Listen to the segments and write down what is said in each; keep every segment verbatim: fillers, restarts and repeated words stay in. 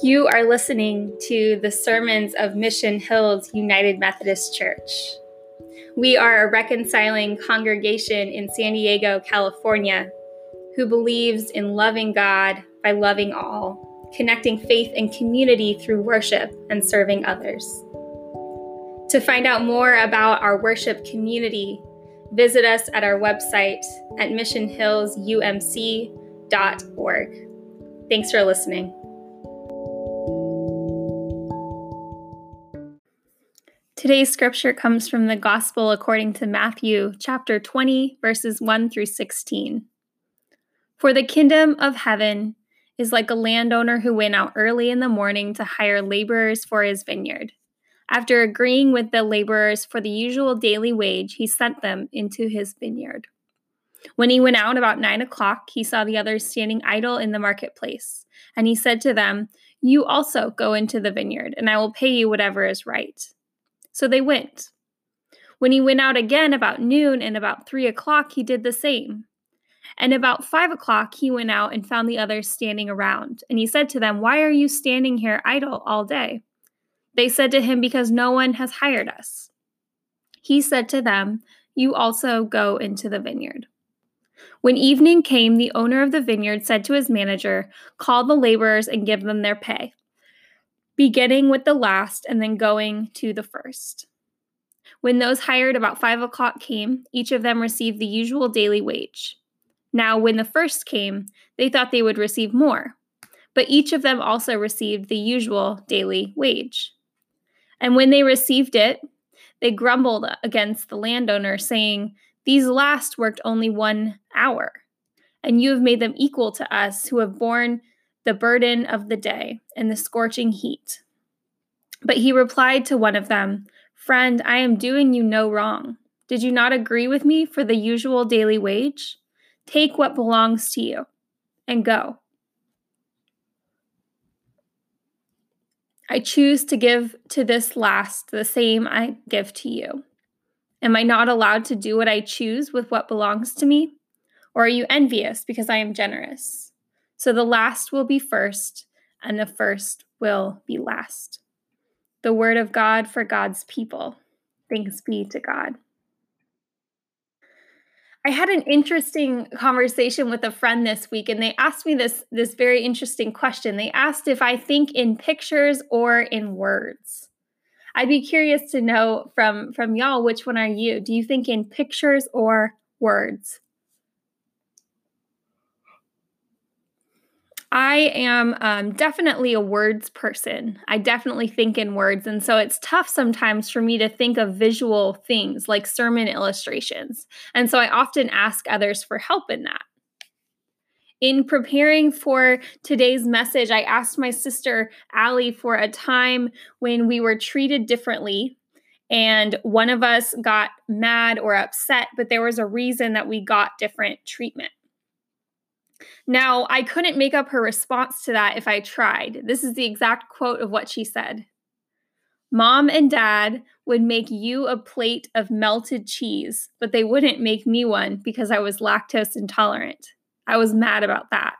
You are listening to the sermons of Mission Hills United Methodist Church. We are a reconciling congregation in San Diego, California, who believes in loving God by loving all, connecting faith and community through worship and serving others. To find out more about our worship community, visit us at our website at mission hills u m c dot org. Thanks for listening. Today's scripture comes from the Gospel according to Matthew, chapter twenty, verses one through sixteen. For the kingdom of heaven is like a landowner who went out early in the morning to hire laborers for his vineyard. After agreeing with the laborers for the usual daily wage, he sent them into his vineyard. When he went out about nine o'clock, he saw the others standing idle in the marketplace, and he said to them, "You also go into the vineyard, and I will pay you whatever is right." So they went. When he went out again about noon and about three o'clock, he did the same. And about five o'clock, he went out and found the others standing around. And he said to them, "Why are you standing here idle all day?" They said to him, "Because no one has hired us." He said to them, "You also go into the vineyard." When evening came, the owner of the vineyard said to his manager, "Call the laborers and give them their pay, beginning with the last and then going to the first." When those hired about five o'clock came, each of them received the usual daily wage. Now when the first came, they thought they would receive more, but each of them also received the usual daily wage. And when they received it, they grumbled against the landowner, saying, "These last worked only one hour, and you have made them equal to us who have borne the burden of the day and the scorching heat." But he replied to one of them, "Friend, I am doing you no wrong. Did you not agree with me for the usual daily wage? Take what belongs to you and go. I choose to give to this last the same I give to you. Am I not allowed to do what I choose with what belongs to me? Or are you envious because I am generous? So the last will be first, and the first will be last." The word of God for God's people. Thanks be to God. I had an interesting conversation with a friend this week, and they asked me this, this very interesting question. They asked if I think in pictures or in words. I'd be curious to know from, from y'all, which one are you? Do you think in pictures or words? I am um, definitely a words person. I definitely think in words. And so it's tough sometimes for me to think of visual things like sermon illustrations. And so I often ask others for help in that. In preparing for today's message, I asked my sister Allie for a time when we were treated differently and one of us got mad or upset, but there was a reason that we got different treatment. Now, I couldn't make up her response to that if I tried. This is the exact quote of what she said. "Mom and Dad would make you a plate of melted cheese, but they wouldn't make me one because I was lactose intolerant. I was mad about that."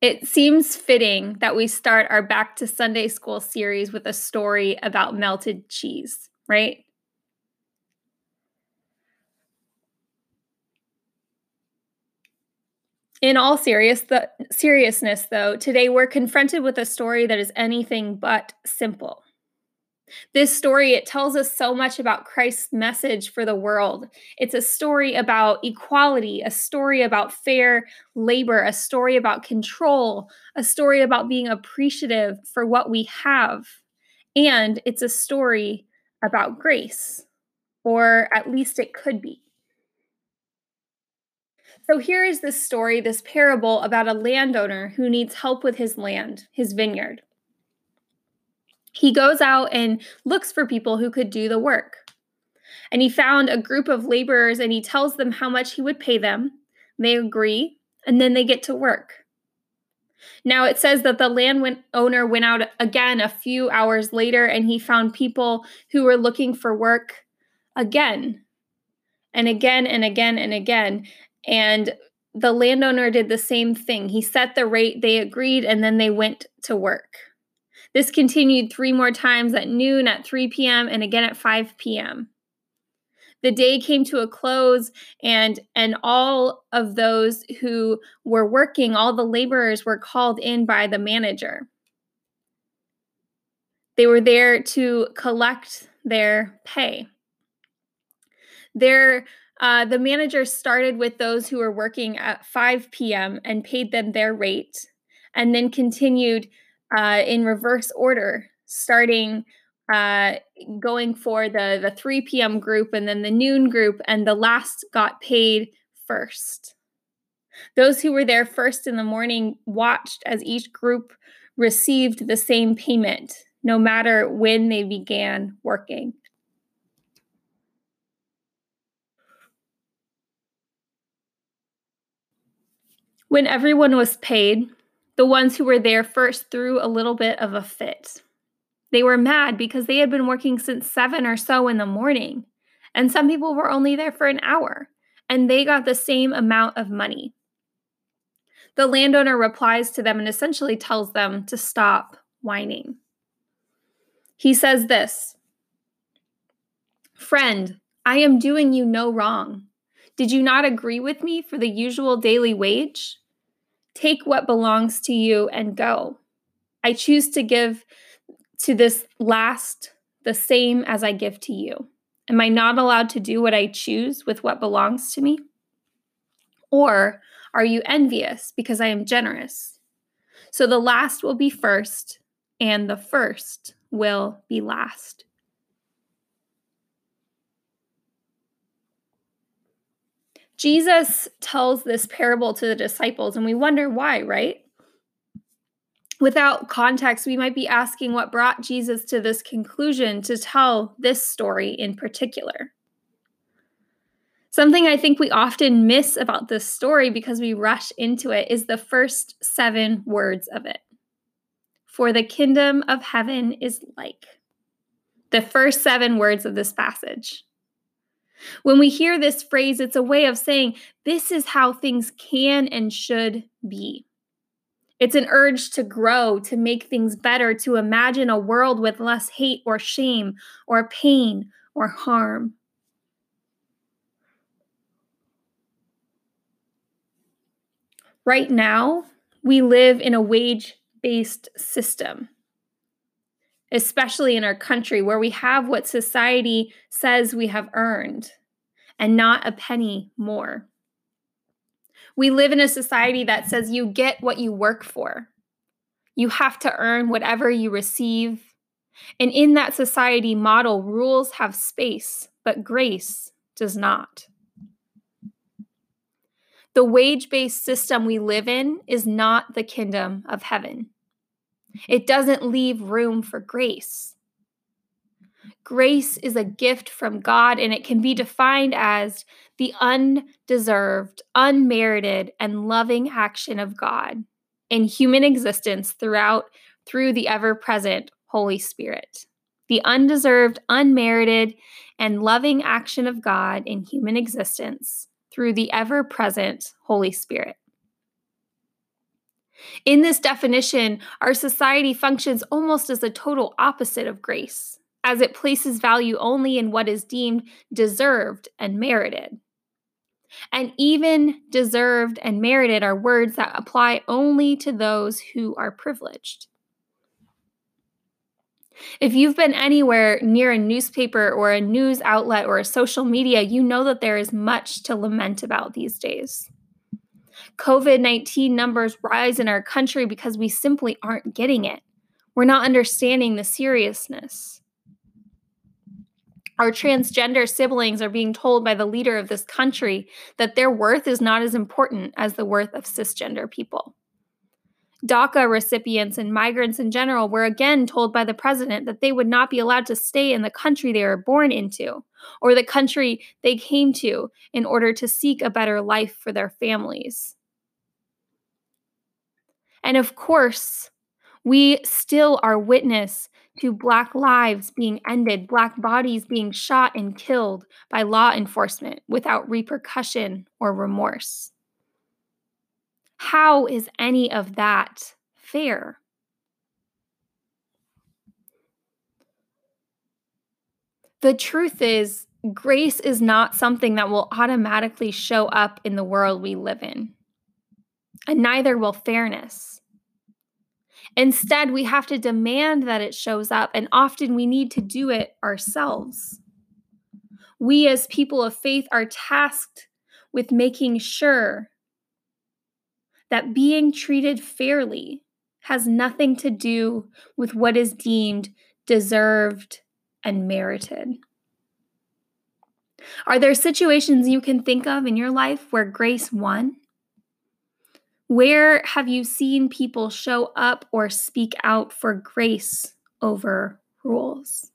It seems fitting that we start our Back to Sunday School series with a story about melted cheese, right? In all serious th- seriousness, though, today we're confronted with a story that is anything but simple. This story, it tells us so much about Christ's message for the world. It's a story about equality, a story about fair labor, a story about control, a story about being appreciative for what we have. And it's a story about grace, or at least it could be. So here is this story, this parable about a landowner who needs help with his land, his vineyard. He goes out and looks for people who could do the work. And he found a group of laborers and he tells them how much he would pay them. They agree, and then they get to work. Now it says that the land owner went out again a few hours later and he found people who were looking for work again and again and again and again. And the landowner did the same thing. He set the rate, they agreed, and then they went to work. This continued three more times, at noon, at three p.m., and again at five p.m. The day came to a close, and, and all of those who were working, all the laborers, were called in by the manager. They were there to collect their pay. Their, uh, the manager started with those who were working at five p.m. and paid them their rate, and then continued uh, in reverse order, starting Uh, going for the, the three p.m. group and then the noon group, and the last got paid first. Those who were there first in the morning watched as each group received the same payment, no matter when they began working. When everyone was paid, the ones who were there first threw a little bit of a fit. They were mad because they had been working since seven or so in the morning, and some people were only there for an hour, and they got the same amount of money. The landowner replies to them and essentially tells them to stop whining. He says this, "Friend, I am doing you no wrong. Did you not agree with me for the usual daily wage? Take what belongs to you and go. I choose to give to this last the same as I give to you. Am I not allowed to do what I choose with what belongs to me? Or are you envious because I am generous? So the last will be first, and the first will be last." Jesus tells this parable to the disciples, and we wonder why, right? Without context, we might be asking what brought Jesus to this conclusion to tell this story in particular. Something I think we often miss about this story because we rush into it is the first seven words of it. For the kingdom of heaven is like. The first seven words of this passage. When we hear this phrase, it's a way of saying this is how things can and should be. It's an urge to grow, to make things better, to imagine a world with less hate or shame or pain or harm. Right now, we live in a wage-based system, especially in our country, where we have what society says we have earned and not a penny more. We live in a society that says you get what you work for. You have to earn whatever you receive. And in that society model, rules have space, but grace does not. The wage-based system we live in is not the kingdom of heaven. It doesn't leave room for grace. Grace is a gift from God, and it can be defined as the undeserved, unmerited, and loving action of God in human existence throughout through the ever-present Holy Spirit. The undeserved, unmerited, and loving action of God in human existence through the ever-present Holy Spirit. In this definition, our society functions almost as the total opposite of grace, as it places value only in what is deemed deserved and merited. And even deserved and merited are words that apply only to those who are privileged. If you've been anywhere near a newspaper or a news outlet or a social media, you know that there is much to lament about these days. covid nineteen numbers rise in our country because we simply aren't getting it. We're not understanding the seriousness. Our transgender siblings are being told by the leader of this country that their worth is not as important as the worth of cisgender people. DACA recipients and migrants in general were again told by the president that they would not be allowed to stay in the country they were born into, or the country they came to in order to seek a better life for their families. And of course, we still are witness to Black lives being ended, Black bodies being shot and killed by law enforcement without repercussion or remorse. How is any of that fair? The truth is, grace is not something that will automatically show up in the world we live in, and neither will fairness. Instead, we have to demand that it shows up, and often we need to do it ourselves. We as people of faith are tasked with making sure that being treated fairly has nothing to do with what is deemed deserved and merited. Are there situations you can think of in your life where grace won? Where have you seen people show up or speak out for grace over rules?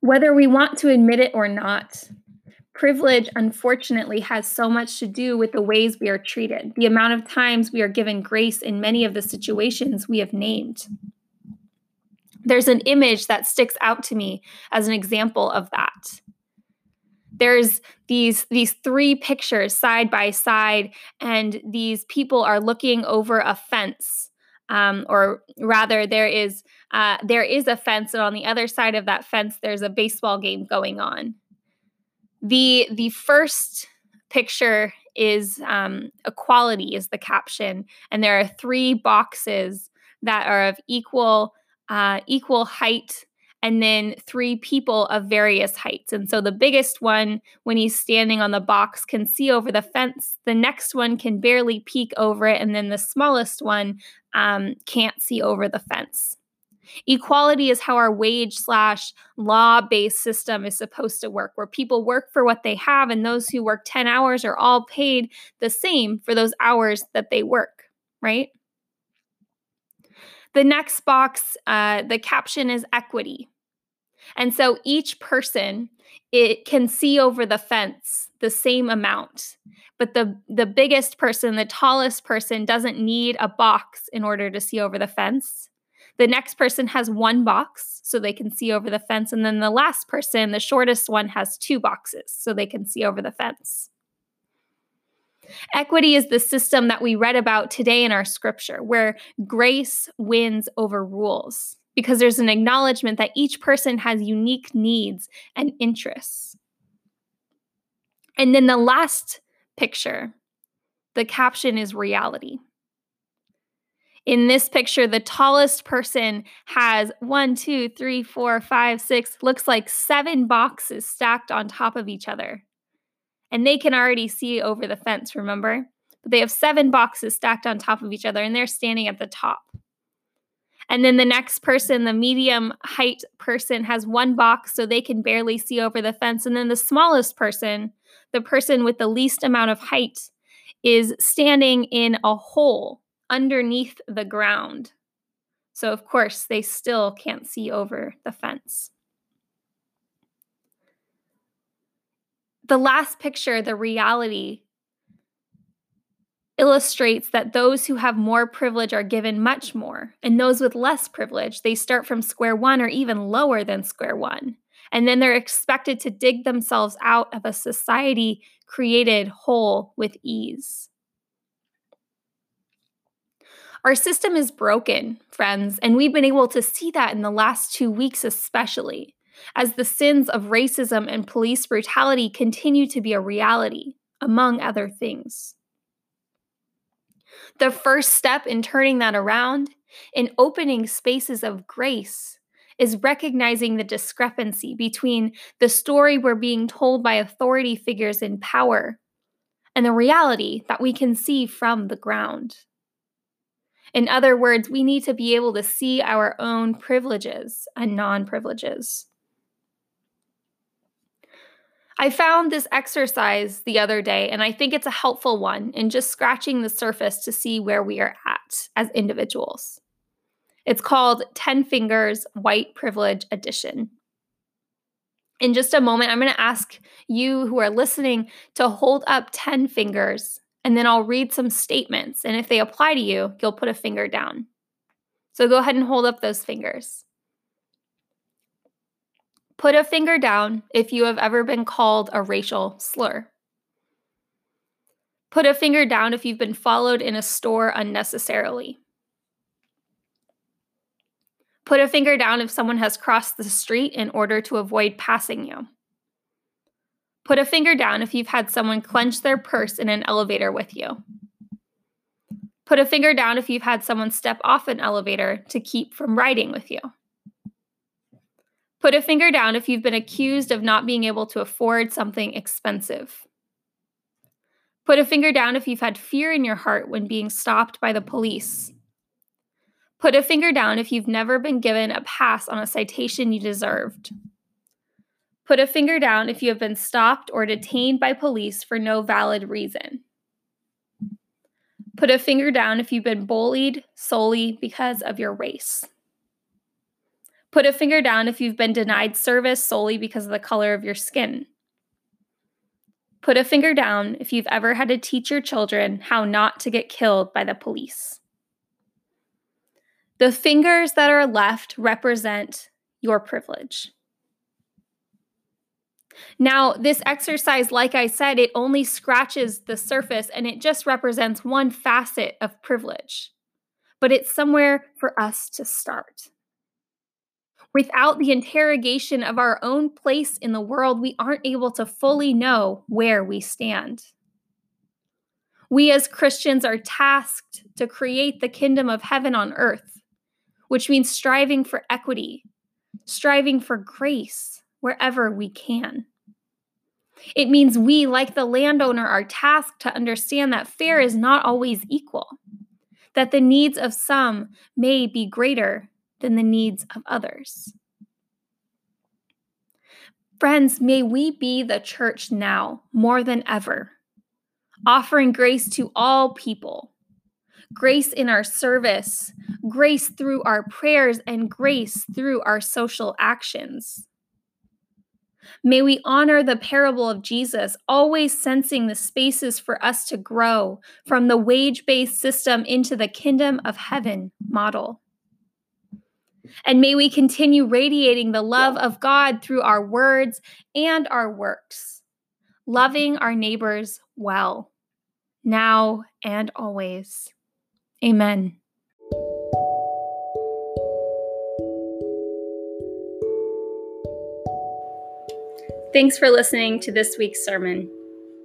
Whether we want to admit it or not, privilege, unfortunately, has so much to do with the ways we are treated, the amount of times we are given grace in many of the situations we have named. There's an image that sticks out to me as an example of that. There's these, these three pictures side by side, and these people are looking over a fence. Um, or rather, there is uh, there is a fence, and on the other side of that fence, there's a baseball game going on. The the first picture is um, equality is the caption, and there are three boxes that are of equal uh, equal height, and then three people of various heights. And so the biggest one, when he's standing on the box, can see over the fence. The next one can barely peek over it. And then the smallest one um, can't see over the fence. Equality is how our wage slash law-based system is supposed to work, where people work for what they have, and those who work ten hours are all paid the same for those hours that they work, right? The next box, uh, the caption is equity. And so each person, it can see over the fence the same amount, but the, the biggest person, the tallest person, doesn't need a box in order to see over the fence. The next person has one box so they can see over the fence. And then the last person, the shortest one, has two boxes so they can see over the fence. Equity is the system that we read about today in our scripture, where grace wins over rules, because there's an acknowledgement that each person has unique needs and interests. And then the last picture, the caption is reality. In this picture, the tallest person has one, two, three, four, five, six, looks like seven boxes stacked on top of each other. And they can already see over the fence, remember? But they have seven boxes stacked on top of each other, and they're standing at the top. And then the next person, the medium height person, has one box so they can barely see over the fence. And then the smallest person, the person with the least amount of height, is standing in a hole underneath the ground. So, of course, they still can't see over the fence. The last picture, the reality, illustrates that those who have more privilege are given much more, and those with less privilege, they start from square one or even lower than square one, and then they're expected to dig themselves out of a society created whole with ease. Our system is broken, friends, and we've been able to see that in the last two weeks especially, as the sins of racism and police brutality continue to be a reality, among other things. The first step in turning that around, in opening spaces of grace, is recognizing the discrepancy between the story we're being told by authority figures in power and the reality that we can see from the ground. In other words, we need to be able to see our own privileges and non-privileges. I found this exercise the other day, and I think it's a helpful one in just scratching the surface to see where we are at as individuals. It's called ten fingers White Privilege Edition. In just a moment, I'm going to ask you who are listening to hold up ten fingers, and then I'll read some statements, and if they apply to you, you'll put a finger down. So go ahead and hold up those fingers. Put a finger down if you have ever been called a racial slur. Put a finger down if you've been followed in a store unnecessarily. Put a finger down if someone has crossed the street in order to avoid passing you. Put a finger down if you've had someone clench their purse in an elevator with you. Put a finger down if you've had someone step off an elevator to keep from riding with you. Put a finger down if you've been accused of not being able to afford something expensive. Put a finger down if you've had fear in your heart when being stopped by the police. Put a finger down if you've never been given a pass on a citation you deserved. Put a finger down if you have been stopped or detained by police for no valid reason. Put a finger down if you've been bullied solely because of your race. Put a finger down if you've been denied service solely because of the color of your skin. Put a finger down if you've ever had to teach your children how not to get killed by the police. The fingers that are left represent your privilege. Now, this exercise, like I said, it only scratches the surface and it just represents one facet of privilege. But it's somewhere for us to start. Without the interrogation of our own place in the world, we aren't able to fully know where we stand. We as Christians are tasked to create the kingdom of heaven on earth, which means striving for equity, striving for grace wherever we can. It means we, like the landowner, are tasked to understand that fair is not always equal, that the needs of some may be greater than the needs of others. Friends, may we be the church now more than ever, offering grace to all people, grace in our service, grace through our prayers, and grace through our social actions. May we honor the parable of Jesus, always sensing the spaces for us to grow from the wage-based system into the kingdom of heaven model. And may we continue radiating the love of God through our words and our works, loving our neighbors well, now and always. Amen. Thanks for listening to this week's sermon.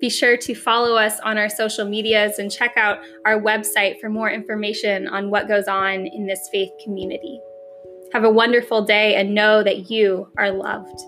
Be sure to follow us on our social medias and check out our website for more information on what goes on in this faith community. Have a wonderful day and know that you are loved.